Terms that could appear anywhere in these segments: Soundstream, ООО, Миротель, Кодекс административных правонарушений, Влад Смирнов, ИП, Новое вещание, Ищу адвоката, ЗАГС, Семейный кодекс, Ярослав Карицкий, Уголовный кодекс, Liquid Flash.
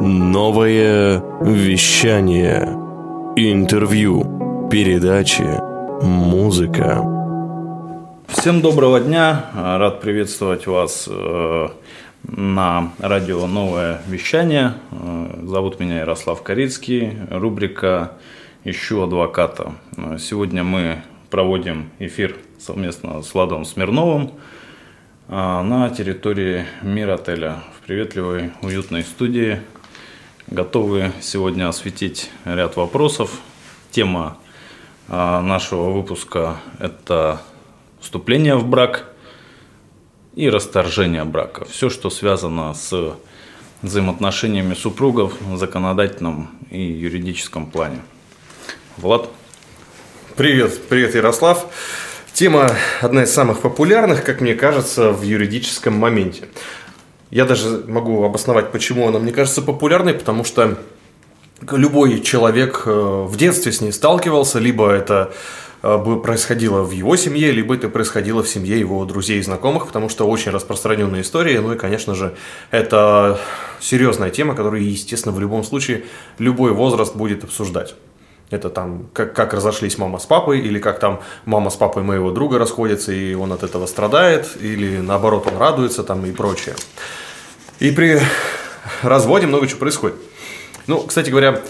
Новое вещание. Интервью, передачи, музыка. Всем доброго дня. Рад приветствовать вас на радио «Новое вещание». Зовут меня Ярослав Карицкий. Рубрика «Ищу адвоката». Сегодня мы проводим эфир совместно с Владом Смирновым на территории Миротеля в приветливой, уютной студии. Готовы сегодня осветить ряд вопросов. Тема нашего выпуска – это вступление в брак и расторжение брака. Все, что связано с взаимоотношениями супругов в законодательном и юридическом плане. Влад. Привет, Ярослав. Тема одна из самых популярных, как мне кажется, в юридическом моменте. Я даже могу обосновать, почему она, мне кажется, популярной, потому что любой человек в детстве с ней сталкивался, либо это происходило в его семье, либо это происходило в семье его друзей и знакомых, потому что очень распространенная история, ну и, конечно же, это серьезная тема, которую, естественно, в любом случае любой возраст будет обсуждать. Это там, как разошлись мама с папой, или как там мама с папой моего друга расходится, и он от этого страдает, или наоборот он радуется там, и прочее. И при разводе много чего происходит. Ну, кстати говоря,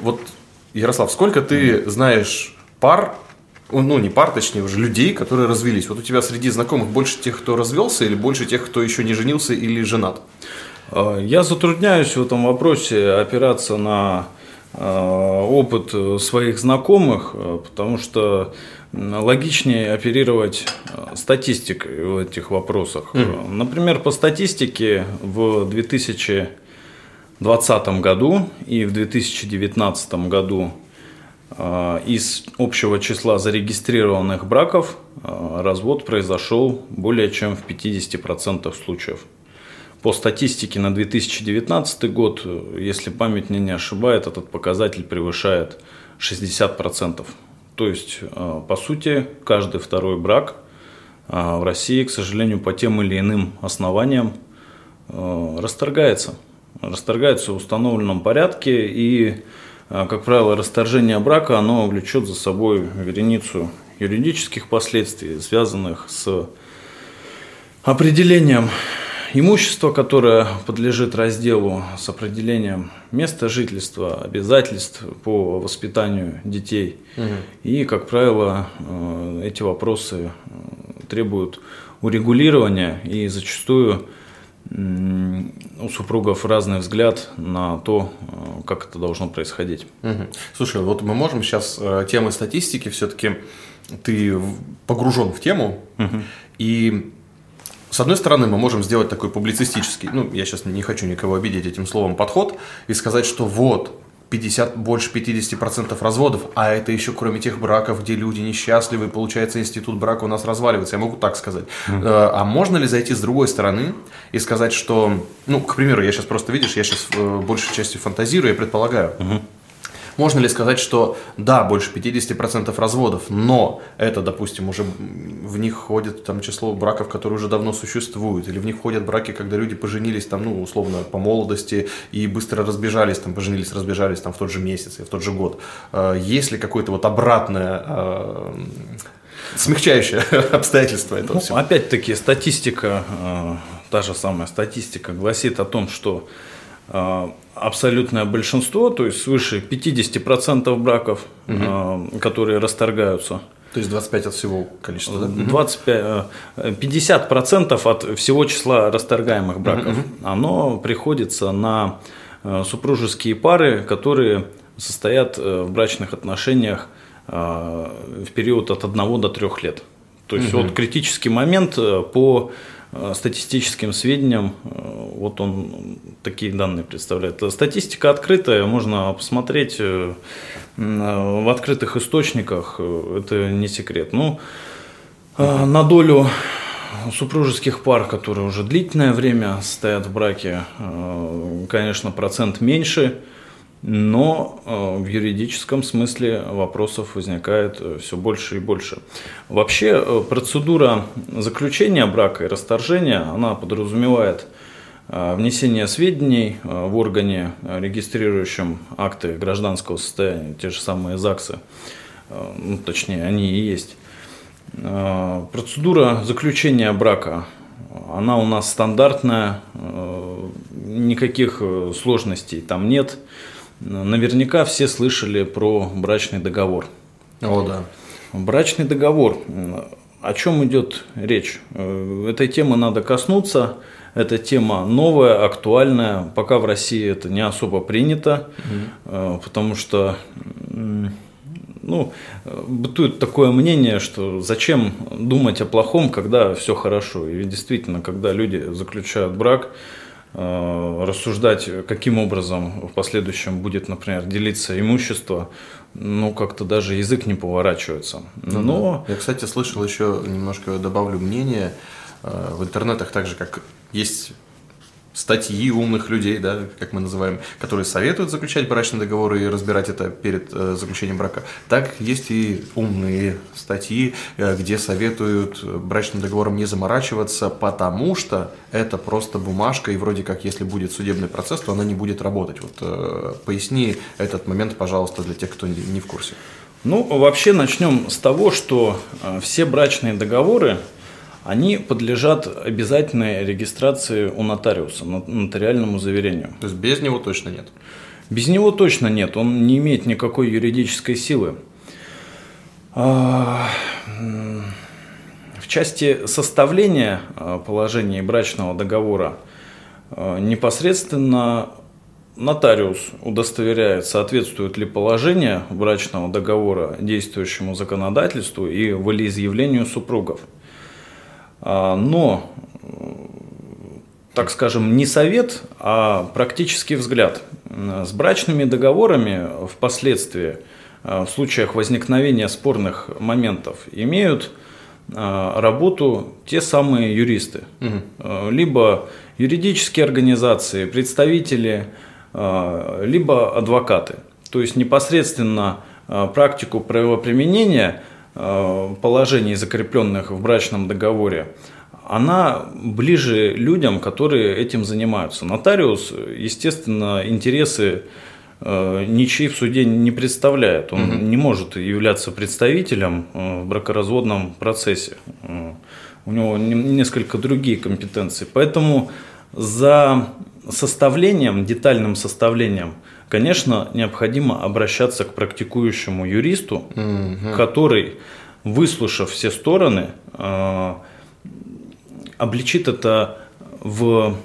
вот, Ярослав, сколько ты знаешь пар, ну не пар, точнее уже людей, которые развелись? Вот у тебя среди знакомых больше тех, кто развелся, или больше тех, кто еще не женился или женат? Я затрудняюсь в этом вопросе опираться на опыт своих знакомых, потому что логичнее оперировать статистикой в этих вопросах. Например, по статистике в 2020 году и в 2019 году из общего числа зарегистрированных браков развод произошел более чем в 50% случаев. По статистике на 2019 год, если память меня не ошибает, этот показатель превышает 60%. То есть, по сути, каждый второй брак в России, к сожалению, по тем или иным основаниям расторгается. Расторгается в установленном порядке, и, как правило, расторжение брака оно влечет за собой вереницу юридических последствий, связанных с определением имущество, которое подлежит разделу, с определением места жительства, обязательств по воспитанию детей. И, как правило, эти вопросы требуют урегулирования, и зачастую у супругов разный взгляд на то, как это должно происходить. Слушай, вот мы можем сейчас темы статистики, все-таки ты погружен в тему, и с одной стороны, мы можем сделать такой публицистический, ну, я сейчас не хочу никого обидеть этим словом, подход, и сказать, что вот, больше 50% разводов, а это еще кроме тех браков, где люди несчастливы, получается, институт брака у нас разваливается, я могу так сказать. А можно ли зайти с другой стороны и сказать, что, ну, к примеру, я сейчас просто, видишь, я сейчас большей частью фантазирую, я предполагаю. Можно ли сказать, что да, больше 50% разводов, но это, допустим, уже в них входит там, число браков, которые уже давно существуют, или в них входят браки, когда люди поженились, там, ну, условно, по молодости и быстро разбежались, там, поженились, разбежались там, в тот же месяц и в тот же год. Есть ли какое-то вот обратное, смягчающее обстоятельство этого всего? Опять-таки, статистика, та же самая статистика гласит о том, что абсолютное большинство, то есть свыше 50% браков, которые расторгаются. То есть 25% от всего количества, да? 50% от всего числа расторгаемых браков, оно приходится на супружеские пары, которые состоят в брачных отношениях в период от 1 до 3 лет. То есть вот критический момент по статистическим сведениям, вот он такие данные представляет. Статистика открытая, можно посмотреть в открытых источниках, это не секрет. Ну, на долю супружеских пар, которые уже длительное время состоят в браке, конечно, процент меньше, но в юридическом смысле вопросов возникает все больше и больше. Вообще процедура заключения брака и расторжения, она подразумевает внесение сведений в органе, регистрирующем акты гражданского состояния, те же самые ЗАГСы, ну, точнее, они и есть. Процедура заключения брака, она у нас стандартная, никаких сложностей там нет. Наверняка все слышали про брачный договор. О, да. Брачный договор. О чем идет речь? Этой темы надо коснуться. Эта тема новая, актуальная. Пока в России это не особо принято, потому что бытует такое мнение, что зачем думать о плохом, когда все хорошо. И действительно, когда люди заключают брак, рассуждать, каким образом в последующем будет, например, делиться имущество, ну, как-то даже язык не поворачивается. Но... Я, кстати, слышал еще, немножко добавлю мнение, в интернетах так же, как есть статьи умных людей, да, как мы называем, которые советуют заключать брачный договор и разбирать это перед заключением брака. Так есть и умные статьи, где советуют брачным договором не заморачиваться, потому что это просто бумажка, и вроде как, если будет судебный процесс, то она не будет работать. Вот поясни этот момент, пожалуйста, для тех, кто не в курсе. Ну, вообще начнем с того, что все брачные договоры, они подлежат обязательной регистрации у нотариуса, нотариальному заверению. То есть без него точно нет? Без него точно нет, он не имеет никакой юридической силы. В части составления положений брачного договора непосредственно нотариус удостоверяет, соответствует ли положение брачного договора действующему законодательству и волеизъявлению супругов. Но, так скажем, не совет, а практический взгляд. С брачными договорами впоследствии, в случаях возникновения спорных моментов, имеют работу те самые юристы. Угу. Либо юридические организации, представители, либо адвокаты. То есть непосредственно практику правоприменения положений, закрепленных в брачном договоре, она ближе людям, которые этим занимаются. Нотариус, естественно, интересы ничьи в суде не представляет. Он не может являться представителем в бракоразводном процессе. У него несколько другие компетенции. Поэтому за составлением, детальным составлением, конечно, необходимо обращаться к практикующему юристу, который, выслушав все стороны, облечит это в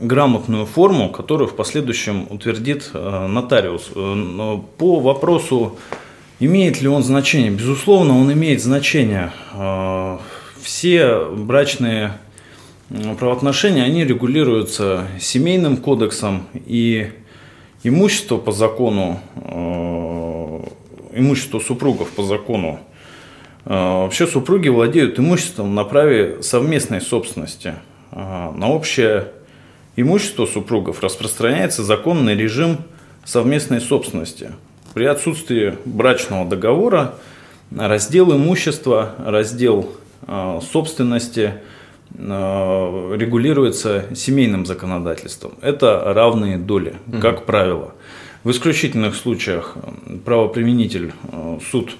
грамотную форму, которую в последующем утвердит нотариус. По вопросу, имеет ли он значение, безусловно, он имеет значение. Все брачные правоотношения, они регулируются Семейным кодексом, и имущество по закону, имущество супругов по закону. Вообще супруги владеют имуществом на праве совместной собственности. На общее имущество супругов распространяется законный режим совместной собственности. При отсутствии брачного договора раздел имущества, раздел собственности регулируется семейным законодательством. Это равные доли, как правило. В исключительных случаях правоприменитель, суд,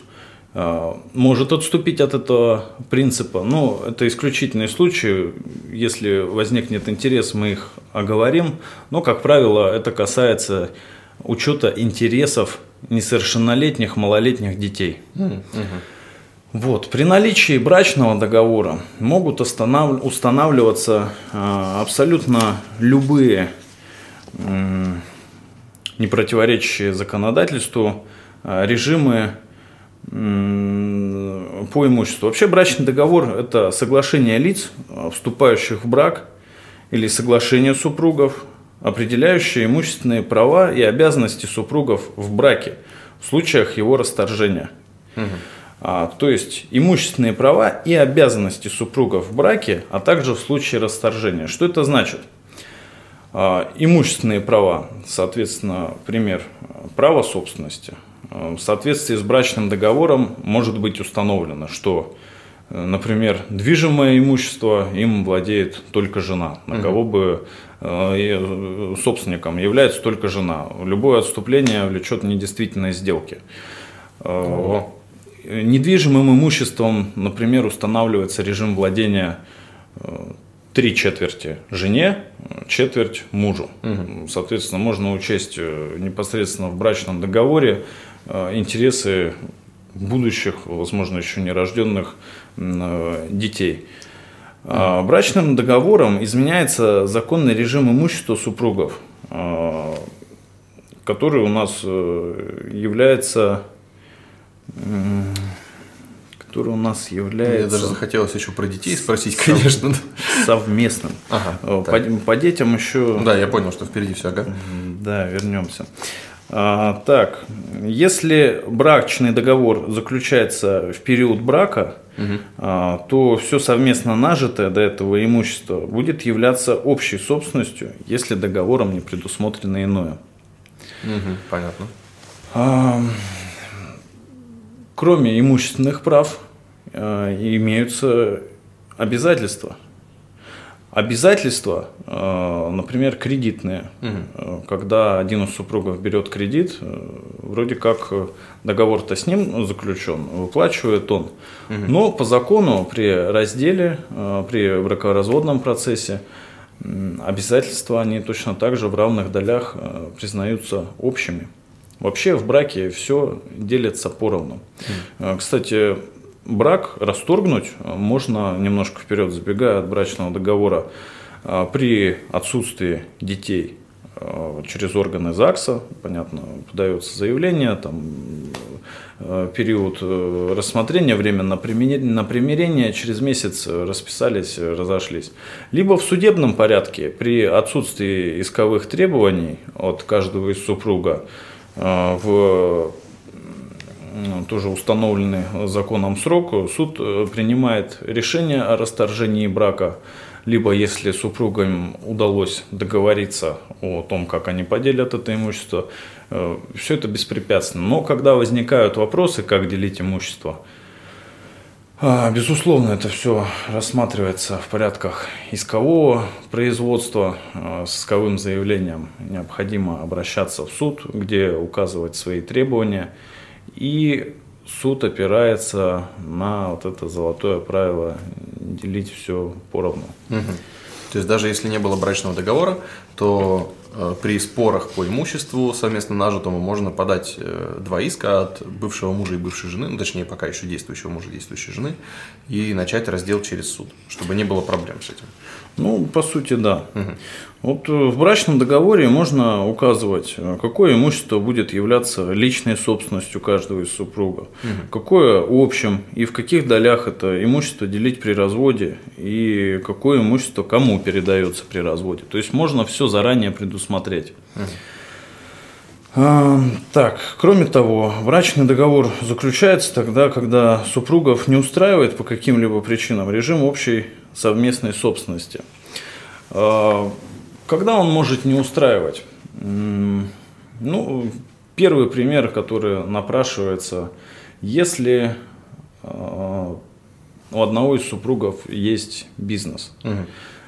может отступить от этого принципа, но это исключительные случаи. Если возникнет интерес, мы их оговорим. Но, как правило, это касается учета интересов несовершеннолетних, малолетних детей. Вот. При наличии брачного договора могут устанавливаться абсолютно любые, не противоречащие законодательству, режимы по имуществу. Вообще брачный договор – это соглашение лиц, вступающих в брак, или соглашение супругов, определяющие имущественные права и обязанности супругов в браке в случаях его расторжения. То есть имущественные права и обязанности супругов в браке, а также в случае расторжения. Что это значит? Имущественные права, соответственно, пример, право собственности. В соответствии с брачным договором может быть установлено, что Например, движимое имущество, им владеет только жена, на кого бы собственником является только жена. Любое отступление влечет недействительность сделки. Недвижимым имуществом, например, устанавливается режим владения 3/4 жене, 1/4 мужу. Соответственно, можно учесть непосредственно в брачном договоре интересы будущих, возможно, еще нерожденных детей. Брачным договором изменяется законный режим имущества супругов, который у нас является... Мне даже захотелось еще про детей спросить, конечно. Совместным. Ага, по детям еще... Да, я понял, что впереди все. Ага. Да, вернемся. Так, если брачный договор заключается в период брака, то все совместно нажитое до этого имущество будет являться общей собственностью, если договором не предусмотрено иное. Понятно. Кроме имущественных прав имеются обязательства. Обязательства, например, кредитные. Когда один из супругов берет кредит, вроде как договор-то с ним заключен, выплачивает он. Но по закону при разделе, при бракоразводном процессе обязательства, они точно так же в равных долях признаются общими. Вообще в браке все делится поровну. Кстати, брак расторгнуть можно, немножко вперед забегая от брачного договора, при отсутствии детей через органы ЗАГСа, понятно, подается заявление, там, период рассмотрения, время на примирение, через месяц расписались, разошлись. Либо в судебном порядке при отсутствии исковых требований от каждого из супруга в тоже установленный законом срок, суд принимает решение о расторжении брака, либо если супругам удалось договориться о том, как они поделят это имущество, все это беспрепятственно. Но когда возникают вопросы, как делить имущество, безусловно, это все рассматривается в порядках искового производства. С исковым заявлением необходимо обращаться в суд, где указывать свои требования. И суд опирается на вот это золотое правило делить все поровну. То есть даже если не было брачного договора, то при спорах по имуществу совместно нажитому можно подать два иска от бывшего мужа и бывшей жены, ну, точнее, пока еще действующего мужа и действующей жены, и начать раздел через суд, чтобы не было проблем с этим. Ну, по сути, да. Вот в брачном договоре можно указывать, какое имущество будет являться личной собственностью каждого из супруга, какое общим и в каких долях это имущество делить при разводе и какое имущество кому передается при разводе. То есть можно все заранее предусмотреть. Так, кроме того, брачный договор заключается тогда, когда супругов не устраивает по каким-либо причинам режим общей совместной собственности. Когда он может не устраивать? Ну, первый пример, который напрашивается, если у одного из супругов есть бизнес,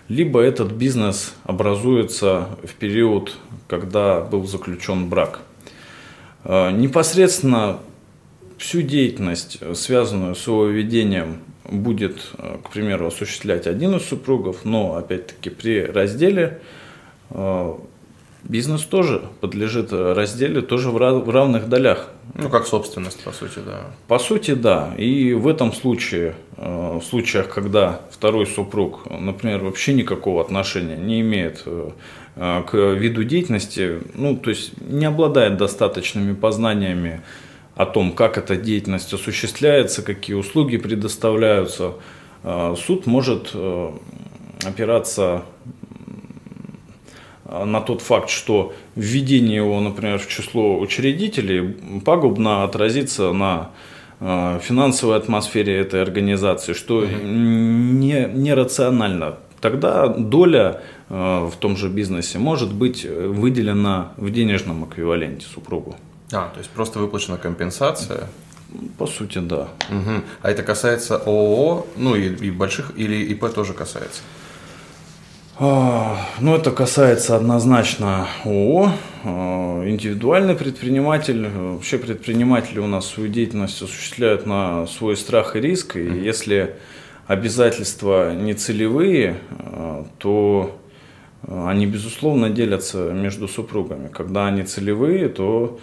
либо этот бизнес образуется в период, когда был заключен брак. Непосредственно всю деятельность, связанную с его ведением, будет, к примеру, осуществлять один из супругов, но, опять-таки, при разделе бизнес тоже подлежит разделе, тоже в равных долях. Ну, как собственность, по сути, да. По сути, да. И в этом случае, в случаях, когда второй супруг, например, вообще никакого отношения не имеет к виду деятельности, ну, то есть не обладает достаточными познаниями о том, как эта деятельность осуществляется, какие услуги предоставляются, суд может опираться на тот факт, что введение его, например, в число учредителей пагубно отразится на финансовой атмосфере этой организации, что нерационально. Тогда доля в том же бизнесе может быть выделена в денежном эквиваленте супругу. То есть просто выплачена компенсация По сути, да. Угу. А это касается ООО, ну и больших, или ИП тоже касается? Ну, это касается однозначно ООО, индивидуальный предприниматель. Вообще предприниматели у нас свою деятельность осуществляют на свой страх и риск. И если обязательства нецелевые, то они, безусловно, делятся между супругами. Когда они целевые, то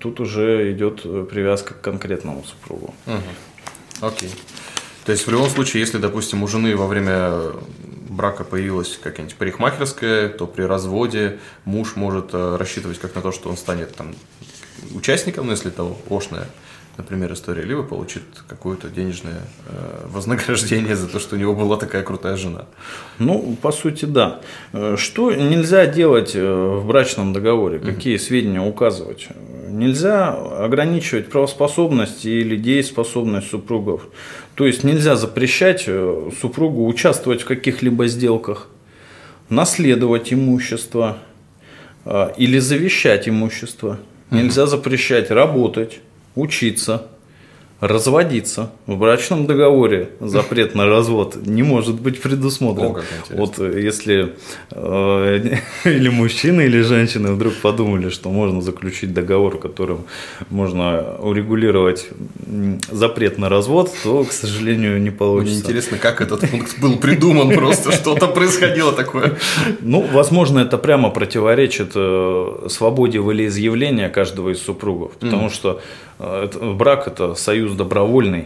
тут уже идет привязка к конкретному супругу. Окей. То есть в любом случае, если, допустим, у жены во время брака появилась какая-нибудь парикмахерская, то при разводе муж может рассчитывать как на то, что он станет там участником, ну, если это ошная, например, история, либо получит какое-то денежное вознаграждение за то, что у него была такая крутая жена. Ну, по сути, да. Что нельзя делать в брачном договоре, какие сведения указывать? Нельзя ограничивать правоспособность или дееспособность супругов. То есть нельзя запрещать супругу участвовать в каких-либо сделках, наследовать имущество или завещать имущество. Нельзя запрещать работать, учиться, разводиться. В брачном договоре запрет на развод не может быть предусмотрен. Вот если или мужчины, или женщины вдруг подумали, что можно заключить договор, которым можно урегулировать запрет на развод, то, к сожалению, не получится. Мне интересно, как этот пункт был придуман, просто что-то происходило такое. Ну, возможно, это прямо противоречит свободе волеизъявления каждого из супругов, потому что брак – это союз добровольный,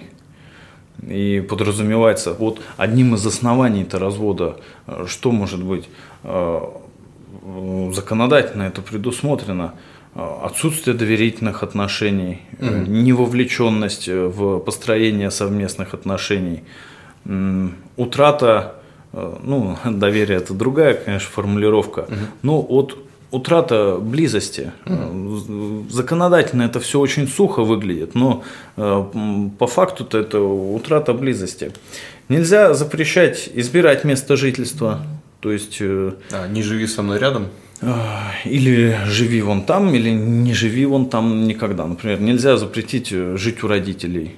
и подразумевается, вот одним из оснований-то развода, что может быть законодательно, это предусмотрено, отсутствие доверительных отношений, невовлеченность в построение совместных отношений, утрата, ну, доверие – это другая, конечно, формулировка, но от… Утрата близости. Законодательно это все очень сухо выглядит, но по факту-то это утрата близости. Нельзя запрещать избирать место жительства. То есть… не живи со мной рядом? Или живи вон там, или не живи вон там никогда. Например, нельзя запретить жить у родителей.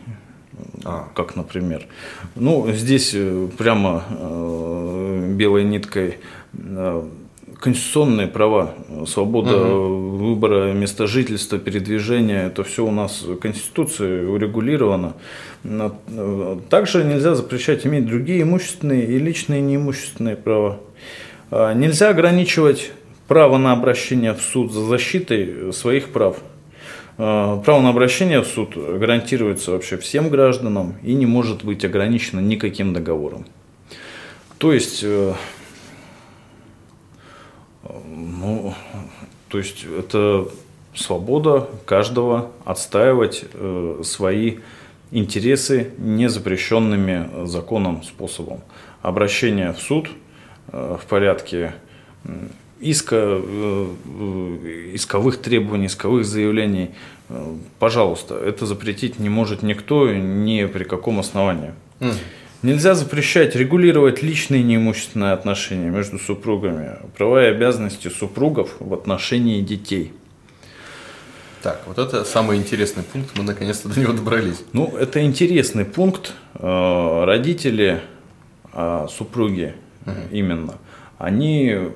Как, например. Ну, здесь прямо белой ниткой… Конституционные права, свобода выбора места жительства, передвижения, это все у нас Конституцией урегулировано. Также нельзя запрещать иметь другие имущественные и личные неимущественные права. Нельзя ограничивать право на обращение в суд за защитой своих прав. Право на обращение в суд гарантируется вообще всем гражданам и не может быть ограничено никаким договором. То есть… Ну, то есть это свобода каждого отстаивать свои интересы незапрещенными законом способом. Обращение в суд в порядке иска, исковых требований, исковых заявлений, пожалуйста, это запретить не может никто ни при каком основании. Нельзя запрещать регулировать личные неимущественные отношения между супругами, права и обязанности супругов в отношении детей. Так, вот это самый интересный пункт, мы наконец-то до него добрались. Ну, это интересный пункт. Родители, супруги именно, они…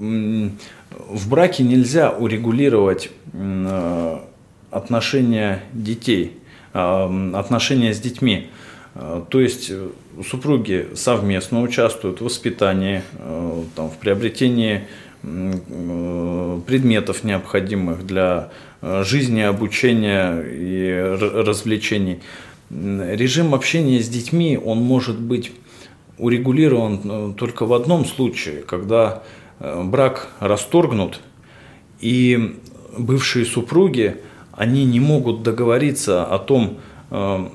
В браке нельзя урегулировать отношения детей, отношения с детьми. То есть супруги совместно участвуют в воспитании, там, в приобретении предметов, необходимых для жизни, обучения и развлечений. Режим общения с детьми, он может быть урегулирован только в одном случае, когда брак расторгнут, и бывшие супруги, они не могут договориться о том, в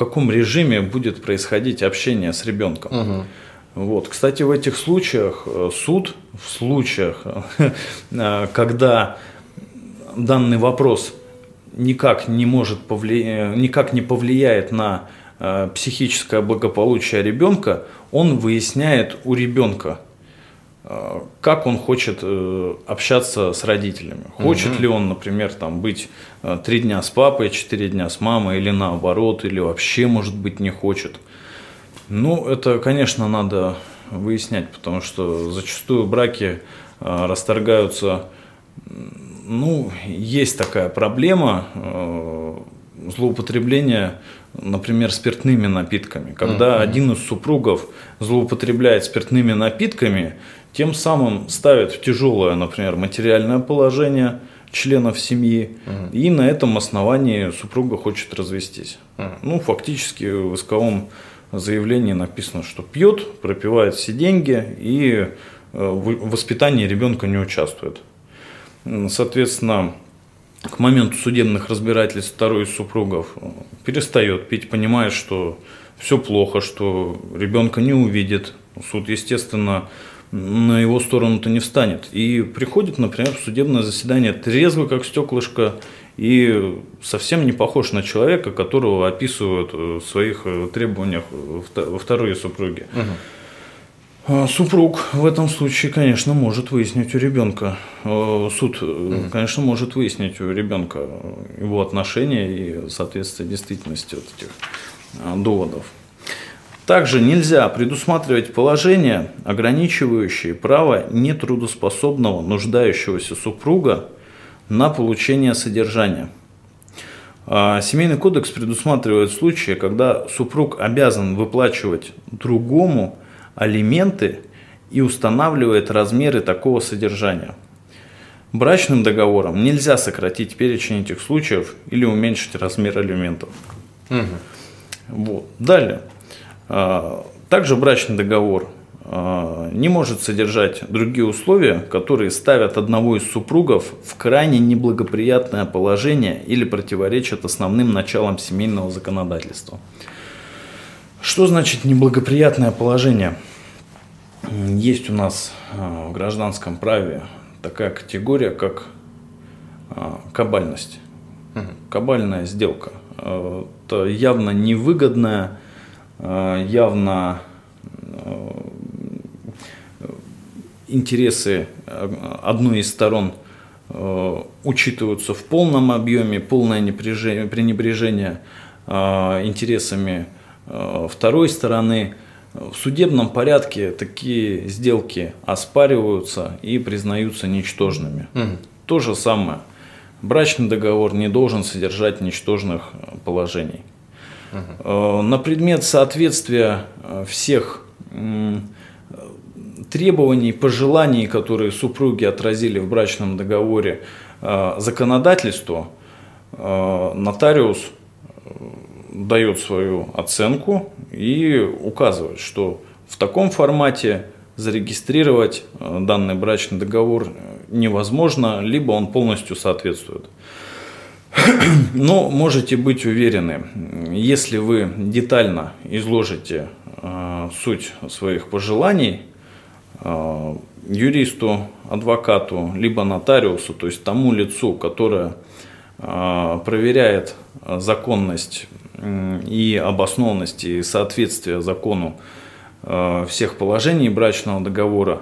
каком режиме будет происходить общение с ребенком. Вот. Кстати, в этих случаях суд, в случаях, когда данный вопрос никак не повлияет на психическое благополучие ребенка, он выясняет у ребенка как он хочет общаться с родителями. Хочет ли он, например, там, быть 3 дня с папой, 4 дня с мамой, или наоборот, или вообще, может быть, не хочет. Ну, это, конечно, надо выяснять, потому что зачастую браки расторгаются. Ну, есть такая проблема злоупотребления, например, спиртными напитками. Когда один из супругов злоупотребляет спиртными напитками, тем самым ставит в тяжелое, например, материальное положение членов семьи, и на этом основании супруга хочет развестись. Ну, фактически в исковом заявлении написано, что пьет, пропивает все деньги и в воспитании ребенка не участвует. Соответственно, к моменту судебных разбирательств второй из супругов перестает пить, понимает, что все плохо, что ребенка не увидит. Суд, естественно, на его сторону-то не встанет. И приходит, например, в судебное заседание трезвый, как стеклышко, и совсем не похож на человека, которого описывают в своих требованиях во второй супруги. Супруг в этом случае, конечно, может выяснить у ребенка. Суд, конечно, может выяснить у ребенка его отношения и соответствие действительности вот этих доводов. Также нельзя предусматривать положения, ограничивающие право нетрудоспособного нуждающегося супруга на получение содержания. Семейный кодекс предусматривает случаи, когда супруг обязан выплачивать другому алименты и устанавливает размеры такого содержания. Брачным договором нельзя сократить перечень этих случаев или уменьшить размер алиментов. Вот. Далее. Также брачный договор не может содержать другие условия, которые ставят одного из супругов в крайне неблагоприятное положение или противоречат основным началам семейного законодательства. Что значит неблагоприятное положение? Есть у нас в гражданском праве такая категория, как кабальность. Кабальная сделка. Это явно невыгодная, явно интересы одной из сторон учитываются в полном объеме, полное пренебрежение интересами второй стороны. В судебном порядке такие сделки оспариваются и признаются ничтожными. То же самое. Брачный договор не должен содержать ничтожных положений. На предмет соответствия всех требований, пожеланий, которые супруги отразили в брачном договоре, законодательству, нотариус дает свою оценку и указывает, что в таком формате зарегистрировать данный брачный договор невозможно, либо он полностью соответствует. Но можете быть уверены, если вы детально изложите суть своих пожеланий юристу, адвокату, либо нотариусу, то есть тому лицу, которое проверяет законность и обоснованность и соответствие закону всех положений брачного договора,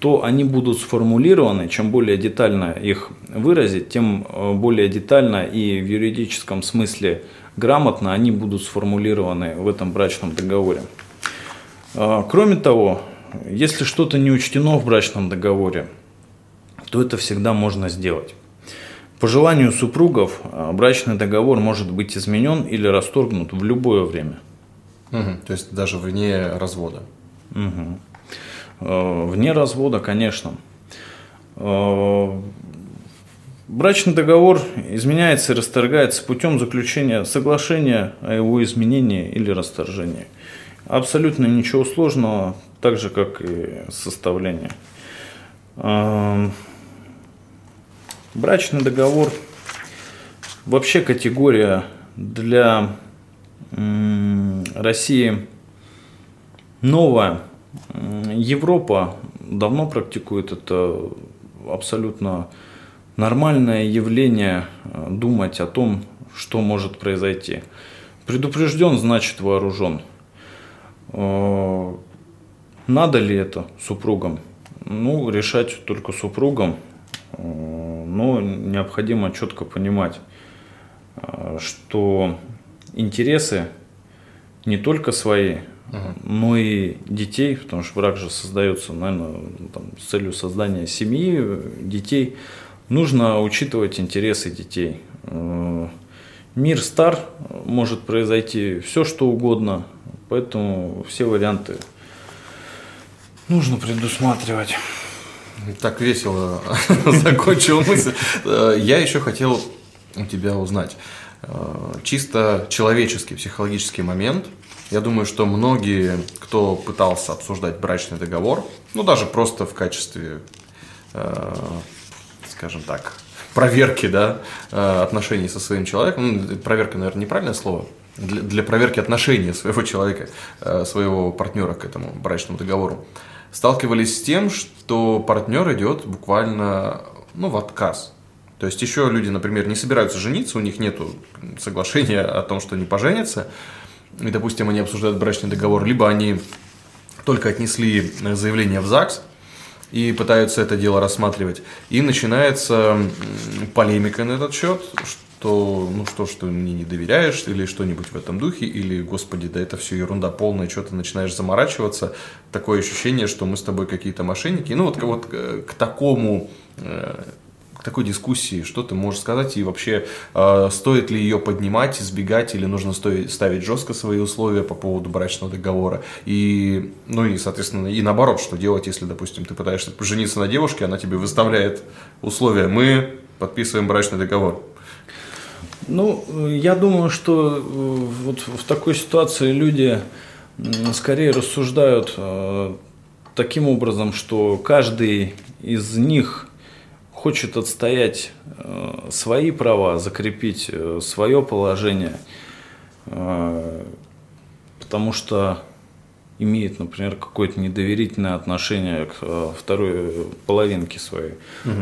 то они будут сформулированы. Чем более детально их выразить, тем более детально и в юридическом смысле грамотно они будут сформулированы в этом брачном договоре. Кроме того, если что-то не учтено в брачном договоре, то это всегда можно сделать. По желанию супругов брачный договор может быть изменен или расторгнут в любое время. То есть даже вне развода. Вне развода, конечно. Брачный договор изменяется и расторгается путем заключения соглашения о его изменении или расторжении. Абсолютно ничего сложного, так же, как и составление. Брачный договор вообще категория для России новая. Европа давно практикует это, абсолютно нормальное явление думать о том, что может произойти. Предупрежден, значит вооружен. Надо ли это супругам? Ну, решать только супругам, но необходимо четко понимать, что интересы не только свои, но и детей, потому что брак же создается, наверное, там, с целью создания семьи, детей. Нужно учитывать интересы детей. Мир стар, может произойти все, что угодно, поэтому все варианты нужно предусматривать. Так весело закончил мысль. Я еще хотел у тебя узнать чисто человеческий, психологический момент. Я думаю, что многие, кто пытался обсуждать брачный договор, ну даже просто в качестве, скажем так, проверки, да, отношений со своим человеком, ну, проверка, наверное, неправильное слово, для проверки отношений своего человека, своего партнера к этому брачному договору, сталкивались с тем, что партнер идет буквально, ну, в отказ. То есть еще люди, например, не собираются жениться, у них нет соглашения о том, что не поженятся, и, допустим, они обсуждают брачный договор, либо они только отнесли заявление в ЗАГС и пытаются это дело рассматривать, и начинается полемика на этот счет, что ну что ж ты мне не доверяешь, или что-нибудь в этом духе, или господи, да это все ерунда полная, что ты начинаешь заморачиваться, такое ощущение, что мы с тобой какие-то мошенники. Ну вот к такой дискуссии, что ты можешь сказать, и вообще стоит ли ее поднимать, избегать, или нужно ставить жестко свои условия по поводу брачного договора, и, ну и, соответственно, и наоборот, что делать, если, допустим, ты пытаешься жениться на девушке, она тебе выставляет условия, мы подписываем брачный договор. Ну, я думаю, что вот в такой ситуации люди скорее рассуждают таким образом, что каждый из них хочет отстоять свои права, закрепить свое положение, потому что имеет, например, какое-то недоверительное отношение к второй половинке своей.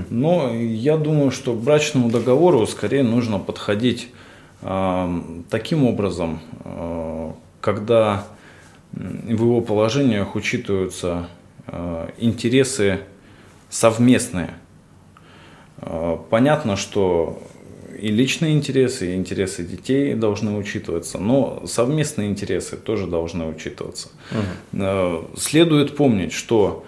Но я думаю, что к брачному договору скорее нужно подходить таким образом, когда в его положениях учитываются интересы совместные. Понятно, что и личные интересы, и интересы детей должны учитываться, но совместные интересы тоже должны учитываться. Следует помнить, что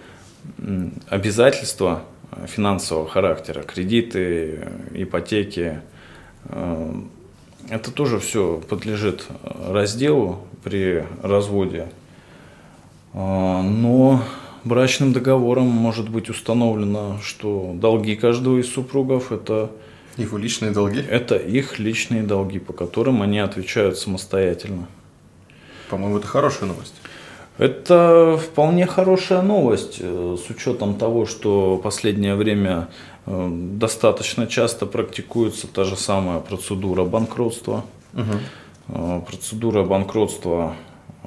обязательства финансового характера, кредиты, ипотеки, это тоже все подлежит разделу при разводе, но брачным договором может быть установлено, что долги каждого из супругов – это его личные долги? Это их личные долги, по которым они отвечают самостоятельно. По-моему, это хорошая новость. Это вполне хорошая новость, с учетом того, что в последнее время достаточно часто практикуется та же самая процедура банкротства. Процедура банкротства,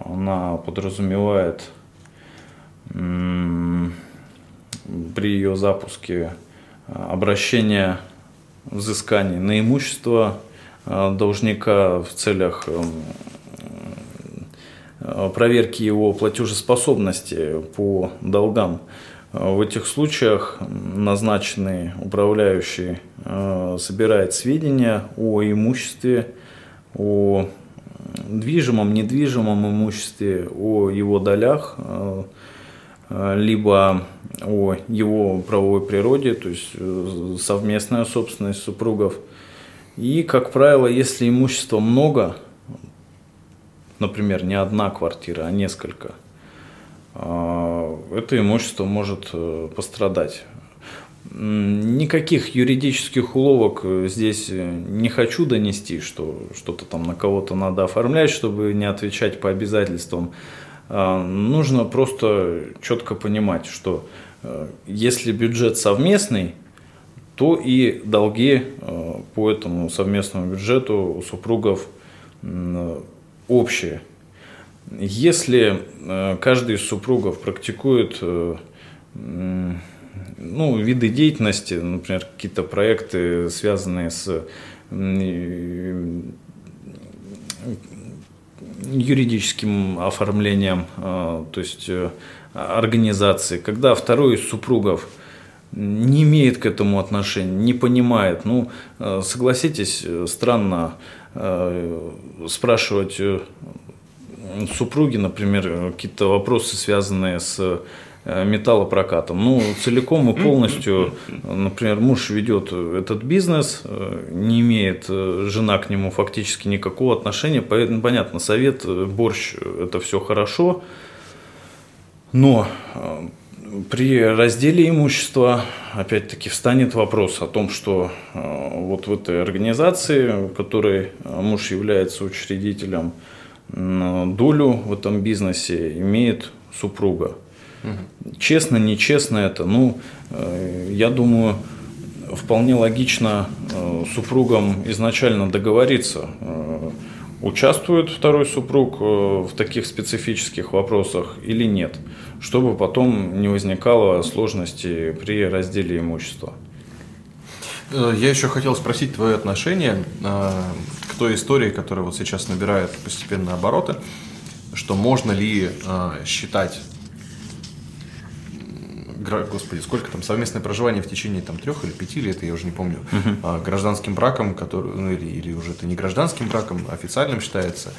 она подразумевает при ее запуске обращение взысканий на имущество должника в целях проверки его платежеспособности по долгам. В этих случаях назначенный управляющий собирает сведения о имуществе, о движимом, недвижимом имуществе, о его долях, либо о его правовой природе, то есть совместная собственность супругов. И, как правило, если имущества много, например, не одна квартира, а несколько, это имущество может пострадать. Никаких юридических уловок здесь не хочу донести, что что-то там на кого-то надо оформлять, чтобы не отвечать по обязательствам. Нужно просто четко понимать, что если бюджет совместный, то и долги по этому совместному бюджету у супругов общие. Если каждый из супругов практикует виды деятельности, например, какие-то проекты, связанные с юридическим оформлением, то есть организации, когда второй из супругов не имеет к этому отношения, не понимает. Ну, согласитесь, странно спрашивать супруги, например, какие-то вопросы, связанные с металлопрокатом. Ну, целиком и полностью, например, муж ведет этот бизнес, не имеет жена к нему фактически никакого отношения, поэтому, понятно, совет, борщ – это все хорошо, но при разделе имущества, опять-таки, встанет вопрос о том, что вот в этой организации, в которой муж является учредителем, долю в этом бизнесе имеет супруга. Честно, нечестно это, ну, я думаю, вполне логично супругам изначально договориться. Участвует второй супруг в таких специфических вопросах или нет, чтобы потом не возникало сложностей при разделе имущества. Я еще хотел спросить твое отношение к той истории, которая вот сейчас набирает постепенно обороты, что можно ли считать, господи, сколько там, совместное проживание в течение там 3 или 5 лет, я уже не помню, гражданским браком, который, ну, или уже это не гражданским браком, официальным считается,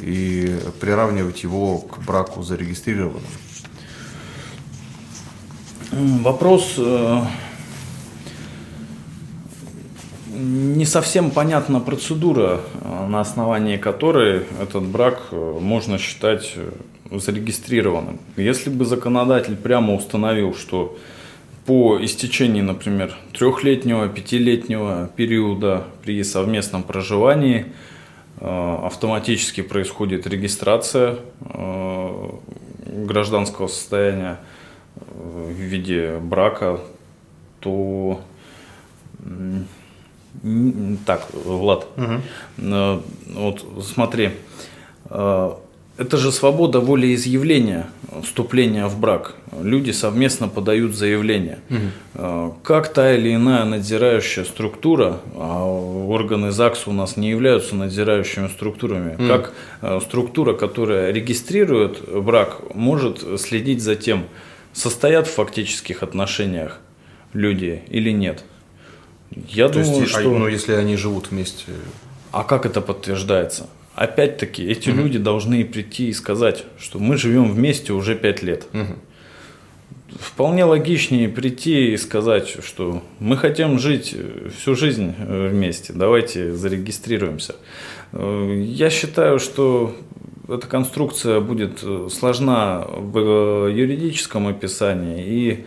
и приравнивать его к браку зарегистрированному? Вопрос не совсем понятна процедура, на основании которой этот брак можно считать зарегистрированным. Если бы законодатель прямо установил, что по истечении, например, 3-летнего, 5-летнего периода при совместном проживании автоматически происходит регистрация гражданского состояния в виде брака, то... Так, Влад, вот смотри... Это же свобода волеизъявления, вступления в брак. Люди совместно подают заявление. Как та или иная надзирающая структура, а органы ЗАГС у нас не являются надзирающими структурами, как структура, которая регистрирует брак, может следить за тем, состоят в фактических отношениях люди или нет? Я думаю, что... Ну, если они живут вместе... А как это подтверждается? Опять-таки, эти люди должны прийти и сказать, что мы живем вместе уже 5 лет. Вполне логичнее прийти и сказать, что мы хотим жить всю жизнь вместе, давайте зарегистрируемся. Я считаю, что эта конструкция будет сложна в юридическом описании, и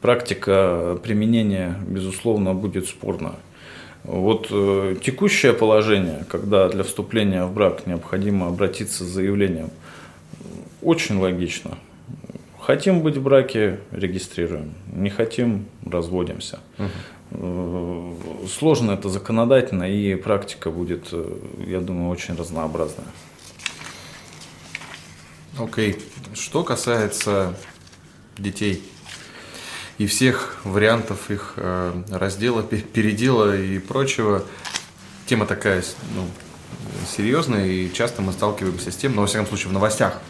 практика применения, безусловно, будет спорна. Вот текущее положение, когда для вступления в брак необходимо обратиться с заявлением, очень логично. Хотим быть в браке – регистрируем, не хотим – разводимся. Сложно это законодательно, и практика будет, я думаю, очень разнообразная. Окей. Что касается детей и всех вариантов их раздела, передела и прочего. Тема такая, ну, серьезная, и часто мы сталкиваемся с тем, но, во всяком случае, в новостях.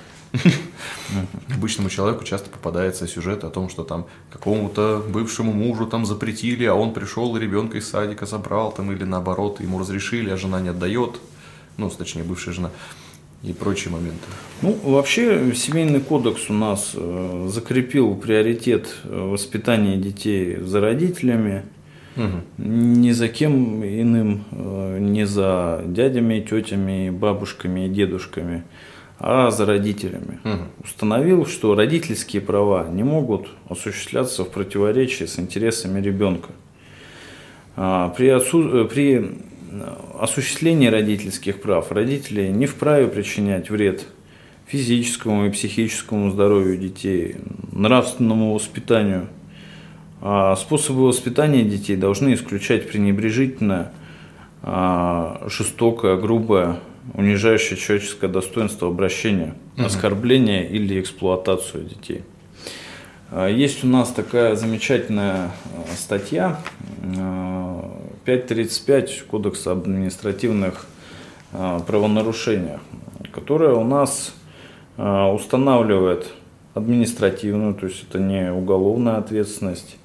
Обычному человеку часто попадается сюжет о том, что там какому-то бывшему мужу там запретили, а он пришел и ребенка из садика забрал, там, или наоборот, ему разрешили, а жена не отдает, ну, точнее, бывшая жена. И прочие моменты. Ну, вообще, Семейный кодекс у нас закрепил приоритет воспитания детей за родителями, ни за кем иным, не за дядями, тетями, бабушками и дедушками, а за родителями. Установил, что родительские права не могут осуществляться в противоречии с интересами ребенка. При осуществлении родительских прав родители не вправе причинять вред физическому и психическому здоровью детей, нравственному воспитанию. А способы воспитания детей должны исключать пренебрежительное, жестокое, грубое, унижающее человеческое достоинство обращение, оскорбление или эксплуатацию детей. Есть у нас такая замечательная статья 5.35 Кодекса административных правонарушений, которая у нас устанавливает административную, то есть это не уголовная ответственность.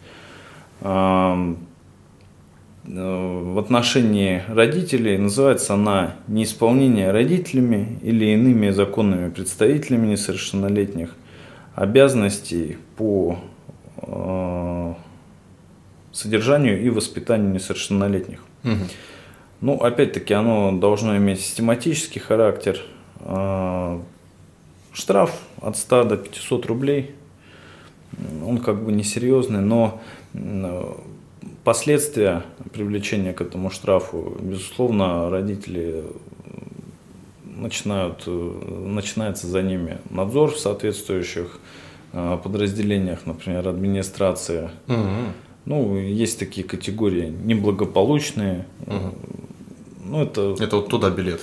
В отношении родителей называется она неисполнение родителями или иными законными представителями несовершеннолетних обязанностей по содержанию и воспитанию несовершеннолетних. Угу. Ну, опять-таки, оно должно иметь систематический характер. Штраф от 100 до 500 рублей, он как бы несерьезный, но последствия привлечения к этому штрафу, безусловно, родители начинается за ними надзор в соответствующих подразделениях, например, администрация. Угу. Ну, есть такие категории неблагополучные. Угу. Ну, это вот туда билет.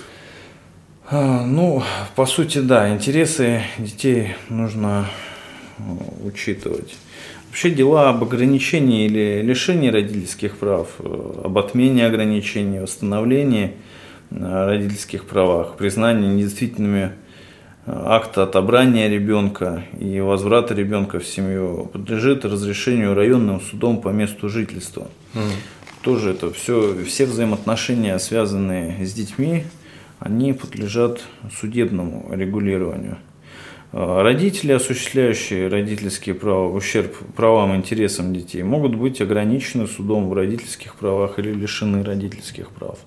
Ну, по сути, да, интересы детей нужно учитывать. Вообще дела об ограничении или лишении родительских прав, об отмене ограничений, восстановлении родительских правах, признании недействительными акта отобрания ребенка и возврата ребенка в семью подлежит разрешению районным судом по месту жительства. Mm. Тоже это все взаимоотношения, связанные с детьми, они подлежат судебному регулированию. Родители, осуществляющие родительские права в ущерб правам и интересам детей, могут быть ограничены судом в родительских правах или лишены родительских прав.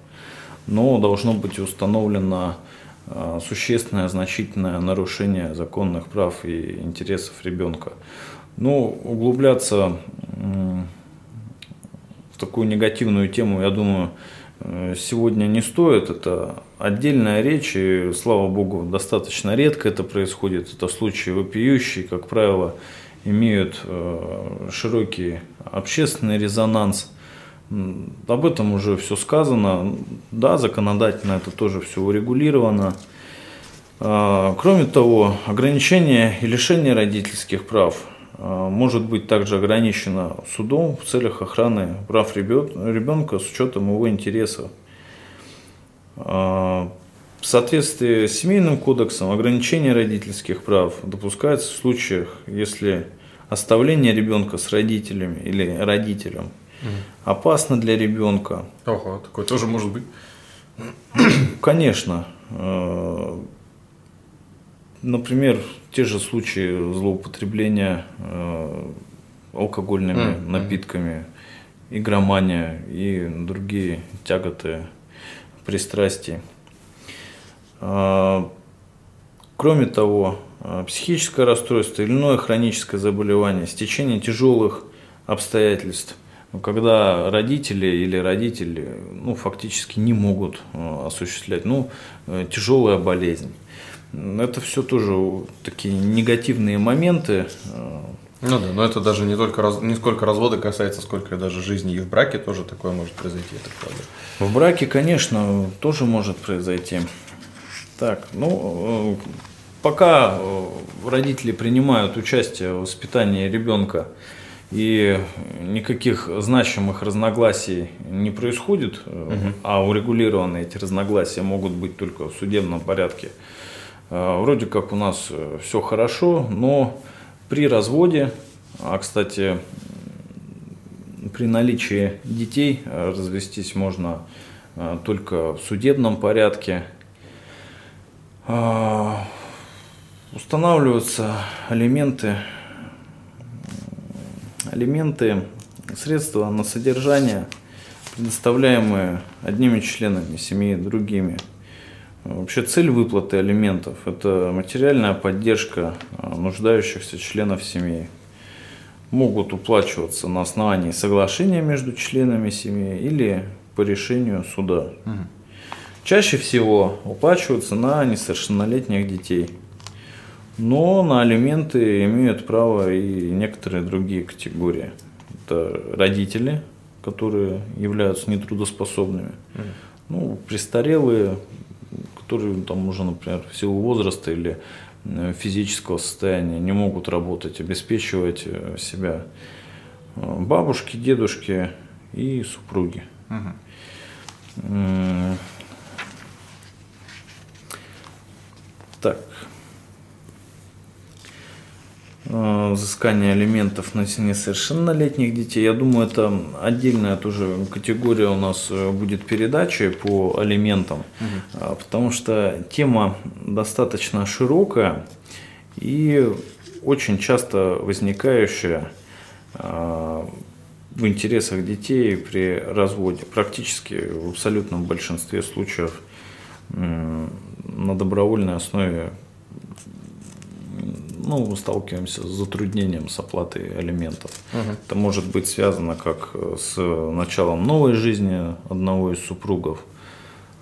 Но должно быть установлено существенное, значительное нарушение законных прав и интересов ребенка. Но углубляться в такую негативную тему, я думаю, сегодня не стоит. Это отдельная речь, и, слава богу, достаточно редко это происходит. Это случаи вопиющие, как правило, имеют широкий общественный резонанс. Об этом уже все сказано. Да, законодательно это тоже все урегулировано. Кроме того, ограничение и лишение родительских прав может быть также ограничено судом в целях охраны прав ребенка с учетом его интересов. В соответствии с Семейным кодексом ограничение родительских прав допускается в случаях, если оставление ребенка с родителями или родителем опасно для ребенка. Ага, такое тоже может быть? Конечно. Например, те же случаи злоупотребления алкогольными напитками, игромания и другие тяготы пристрастий. Кроме того, психическое расстройство или иное хроническое заболевание, стечение тяжелых обстоятельств, когда родители фактически не могут осуществлять, тяжелая болезнь. Это все тоже такие негативные моменты. Ну да, но это даже не сколько развода касается, сколько даже жизни. И в браке тоже такое может произойти, я так полагаю. В браке, конечно, тоже может произойти. Так, пока родители принимают участие в воспитании ребенка и никаких значимых разногласий не происходит, а урегулированные эти разногласия могут быть только в судебном порядке. Вроде как у нас все хорошо, но при разводе, а, кстати, при наличии детей развестись можно только в судебном порядке, устанавливаются алименты, средства на содержание, предоставляемые одними членами семьи другими. Вообще цель выплаты алиментов – это материальная поддержка нуждающихся членов семьи. Могут уплачиваться на основании соглашения между членами семьи или по решению суда. Угу. Чаще всего уплачиваются на несовершеннолетних детей. Но на алименты имеют право и некоторые другие категории. Это родители, которые являются нетрудоспособными, престарелые, которые там уже, например, в силу возраста или физического состояния не могут работать, обеспечивать себя, бабушки, дедушки и супруги. Угу. Так. взыскание алиментов на несовершеннолетних детей. Я думаю, это отдельная тоже категория у нас будет передачи по алиментам, потому что тема достаточно широкая и очень часто возникающая в интересах детей при разводе. Практически в абсолютном большинстве случаев на добровольной основе мы сталкиваемся с затруднением с оплатой алиментов. Это может быть связано как с началом новой жизни одного из супругов,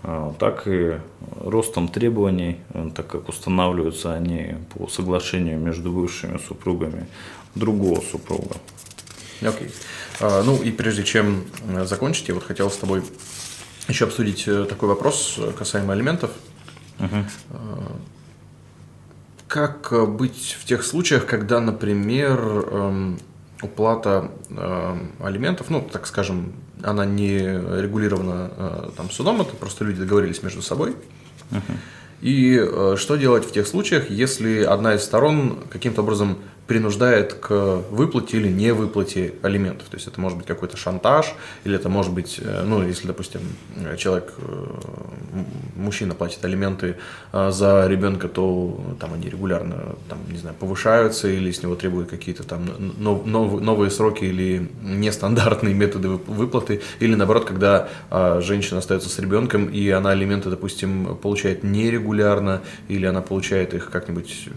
так и ростом требований, так как устанавливаются они по соглашению между бывшими супругами другого супруга. Окей. Ну и прежде чем закончить, я вот хотел с тобой еще обсудить такой вопрос касаемо алиментов. Как быть в тех случаях, когда, например, уплата алиментов, так скажем, она не регулирована там судом, это просто люди договорились между собой. И что делать в тех случаях, если одна из сторон каким-то образом принуждает к выплате или не выплате алиментов? То есть это может быть какой-то шантаж, или это может быть, если, допустим, человек, мужчина платит алименты за ребенка, то там они регулярно, повышаются, или с него требуют какие-то новые сроки или нестандартные методы выплаты, или наоборот, когда женщина остается с ребенком и она алименты, допустим, получает нерегулярно, или она получает их как-нибудь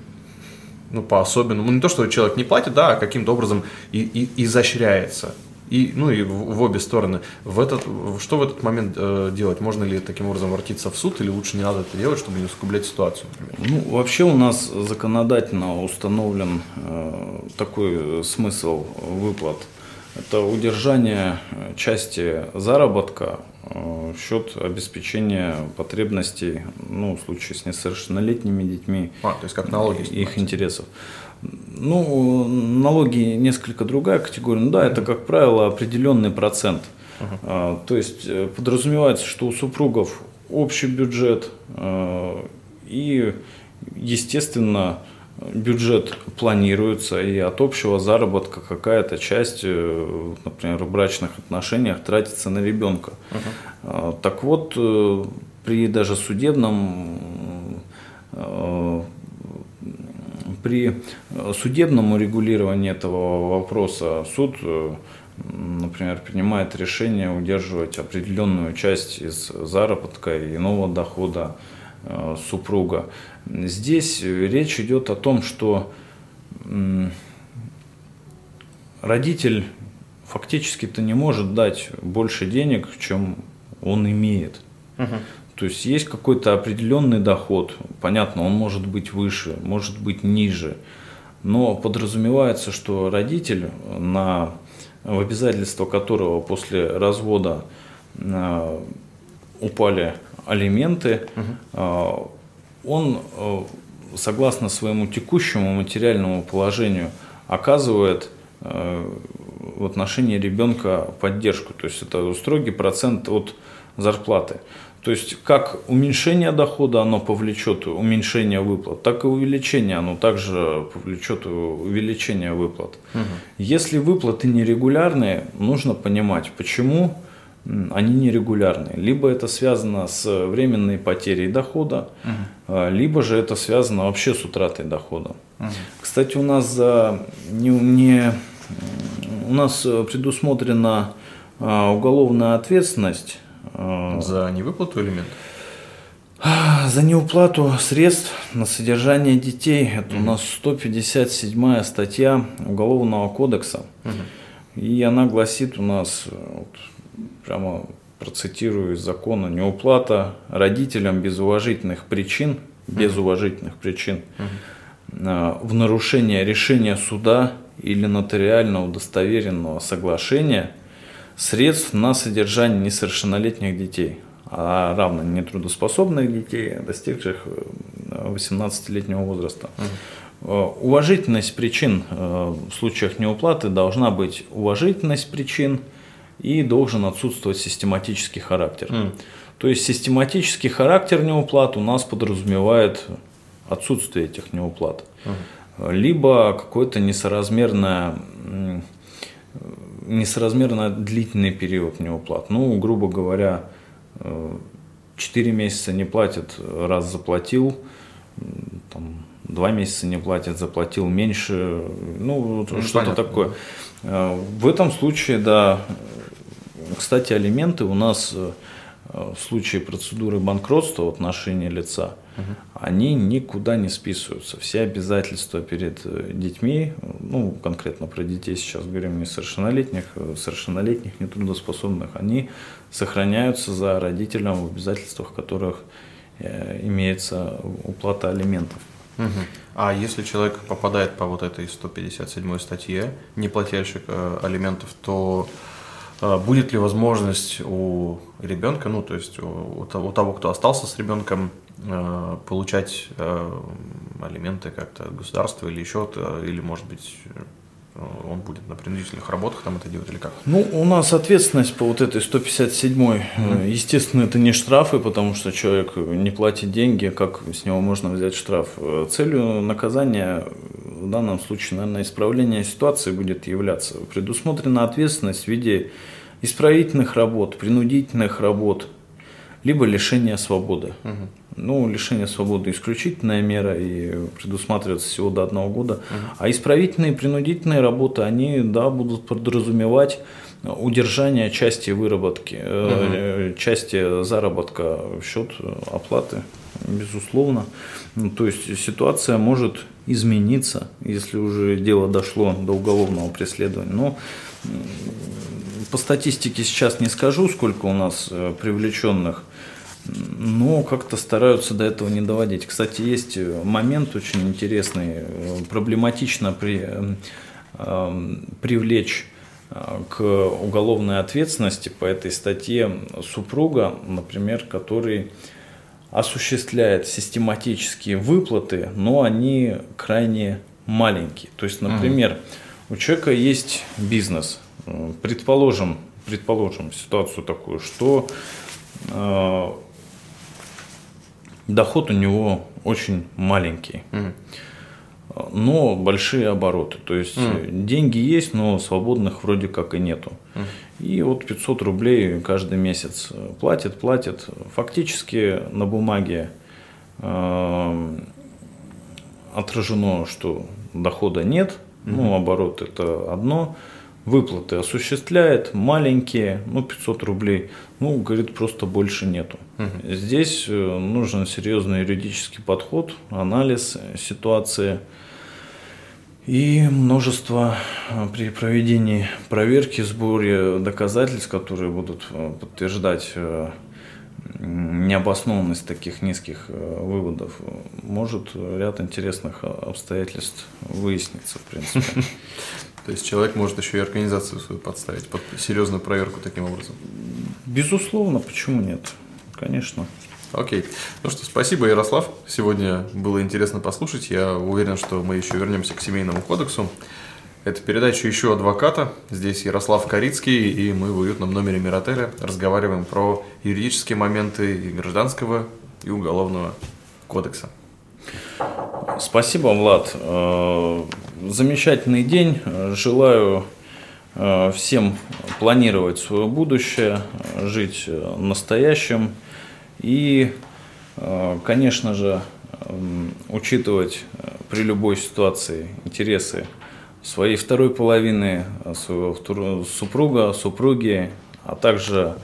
по-особенному. Не то, что человек не платит, а каким-то образом и изощряется. И в обе стороны. Что в этот момент делать? Можно ли таким образом обратиться в суд, или лучше не надо это делать, чтобы не усугублять ситуацию? Вообще у нас законодательно установлен такой смысл выплат. Это удержание части заработка в счет обеспечения потребностей, в случае с несовершеннолетними детьми, то есть как налоги, их интересов. Налоги несколько другая категория. Это, как правило, определенный процент. То есть подразумевается, что у супругов общий бюджет и, естественно, бюджет планируется, и от общего заработка какая-то часть, например, в брачных отношениях тратится на ребенка. Так вот, при даже судебном урегулировании этого вопроса суд, например, принимает решение удерживать определенную часть из заработка и иного дохода супруга. Здесь речь идет о том, что родитель фактически-то не может дать больше денег, чем он имеет. То есть есть какой-то определенный доход, понятно, он может быть выше, может быть ниже, но подразумевается, что родитель, в обязательство которого после развода упали алименты, он, согласно своему текущему материальному положению, оказывает в отношении ребенка поддержку. То есть это строгий процент от зарплаты. То есть как уменьшение дохода оно повлечет уменьшение выплат, так и увеличение оно также повлечет увеличение выплат. Если выплаты нерегулярные, нужно понимать, почему они нерегулярные. Либо это связано с временной потерей дохода, либо же это связано вообще с утратой дохода. Кстати, у нас предусмотрена уголовная ответственность за невыплату алиментов. За неуплату средств на содержание детей. Это у нас 157-я статья Уголовного кодекса. И она гласит у нас... Прямо процитирую из закона: неуплата родителям без уважительных причин, в нарушение решения суда или нотариально удостоверенного соглашения средств на содержание несовершеннолетних детей, а равно нетрудоспособных детей, достигших 18-летнего возраста. Уважительность причин в случаях неуплаты должна быть и должен отсутствовать систематический характер. То есть систематический характер неуплат у нас подразумевает отсутствие этих неуплат. либо какой-то несоразмерно длительный период неуплат. Ну, грубо говоря, 4 месяца не платит, раз заплатил, там, 2 месяца не платит, заплатил меньше, ну, что-то такое. В этом случае, да, кстати, алименты у нас в случае процедуры банкротства в отношении лица, они никуда не списываются. Все обязательства перед детьми, ну, конкретно про детей сейчас говорим, несовершеннолетних, нетрудоспособных, они сохраняются за родителем в обязательствах, в которых имеется уплата алиментов. А если человек попадает по вот этой 157 статье, неплательщик алиментов, то будет ли возможность у ребенка, ну, то есть у того, кто остался с ребенком, получать алименты как-то от государства или еще, или, может быть, он будет на принудительных работах там это делать или как? Ну, у нас ответственность по вот этой 157-й, естественно, это не штрафы, потому что человек не платит деньги, как с него можно взять штраф? Целью наказания в данном случае, наверное, исправление ситуации будет являться. Предусмотрена ответственность в виде исправительных работ, принудительных работ, либо лишения свободы. Ну, лишение свободы исключительная мера и предусматривается всего до 1 года. А исправительные и принудительные работы, они, да, будут подразумевать удержание части выработки, части заработка в счет оплаты, безусловно. Ну, то есть ситуация может измениться, если уже дело дошло до уголовного преследования. Но по статистике сейчас не скажу, сколько у нас привлеченных, но как-то стараются до этого не доводить. Кстати, есть момент очень интересный, проблематично привлечь к уголовной ответственности по этой статье супруга, например, который осуществляет систематические выплаты, но они крайне маленькие. То есть, например, у человека есть бизнес. Предположим ситуацию такую, что доход у него очень маленький, но большие обороты. То есть деньги есть, но свободных вроде как и нету. И вот 500 рублей каждый месяц платит. Фактически на бумаге отражено, что дохода нет, ну, оборот — это одно. Выплаты осуществляет, маленькие, ну, 500 рублей, ну, говорит, просто больше нету. Здесь нужен серьезный юридический подход, анализ ситуации и множество при проведении проверки, сборе доказательств, которые будут подтверждать необоснованность таких низких выводов, может ряд интересных обстоятельств выясниться, в принципе. То есть человек может еще и организацию свою подставить под серьезную проверку таким образом? Безусловно, почему нет? Конечно. Окей. Ну что, спасибо, Ярослав. Сегодня было интересно послушать. Я уверен, что мы еще вернемся к Семейному кодексу. Это передача «Ищу адвоката». Здесь Ярослав Карицкий, и мы в уютном номере Миротеля разговариваем про юридические моменты и гражданского, и уголовного кодекса. Спасибо, Влад. Замечательный день. Желаю всем планировать свое будущее, жить настоящим и, конечно же, учитывать при любой ситуации интересы своей второй половины, своего супруга, супруги, а также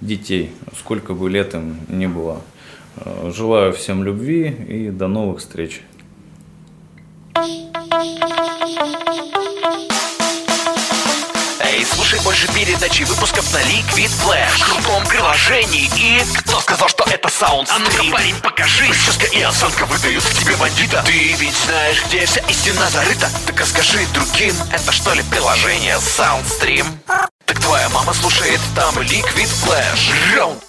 детей, сколько бы лет им ни было. Желаю всем любви и до новых встреч. Эй, слушай больше передачи выпусков на Liquid Flash в крутом приложении. И кто сказал, что это Soundstream? А ну-ка, парень, покажи. Прическа и осанка выдают тебе бандита. Ты ведь знаешь, где вся истина зарыта. Так расскажи другим, это что ли приложение Soundstream? Так твоя мама слушает там Liquid Flash.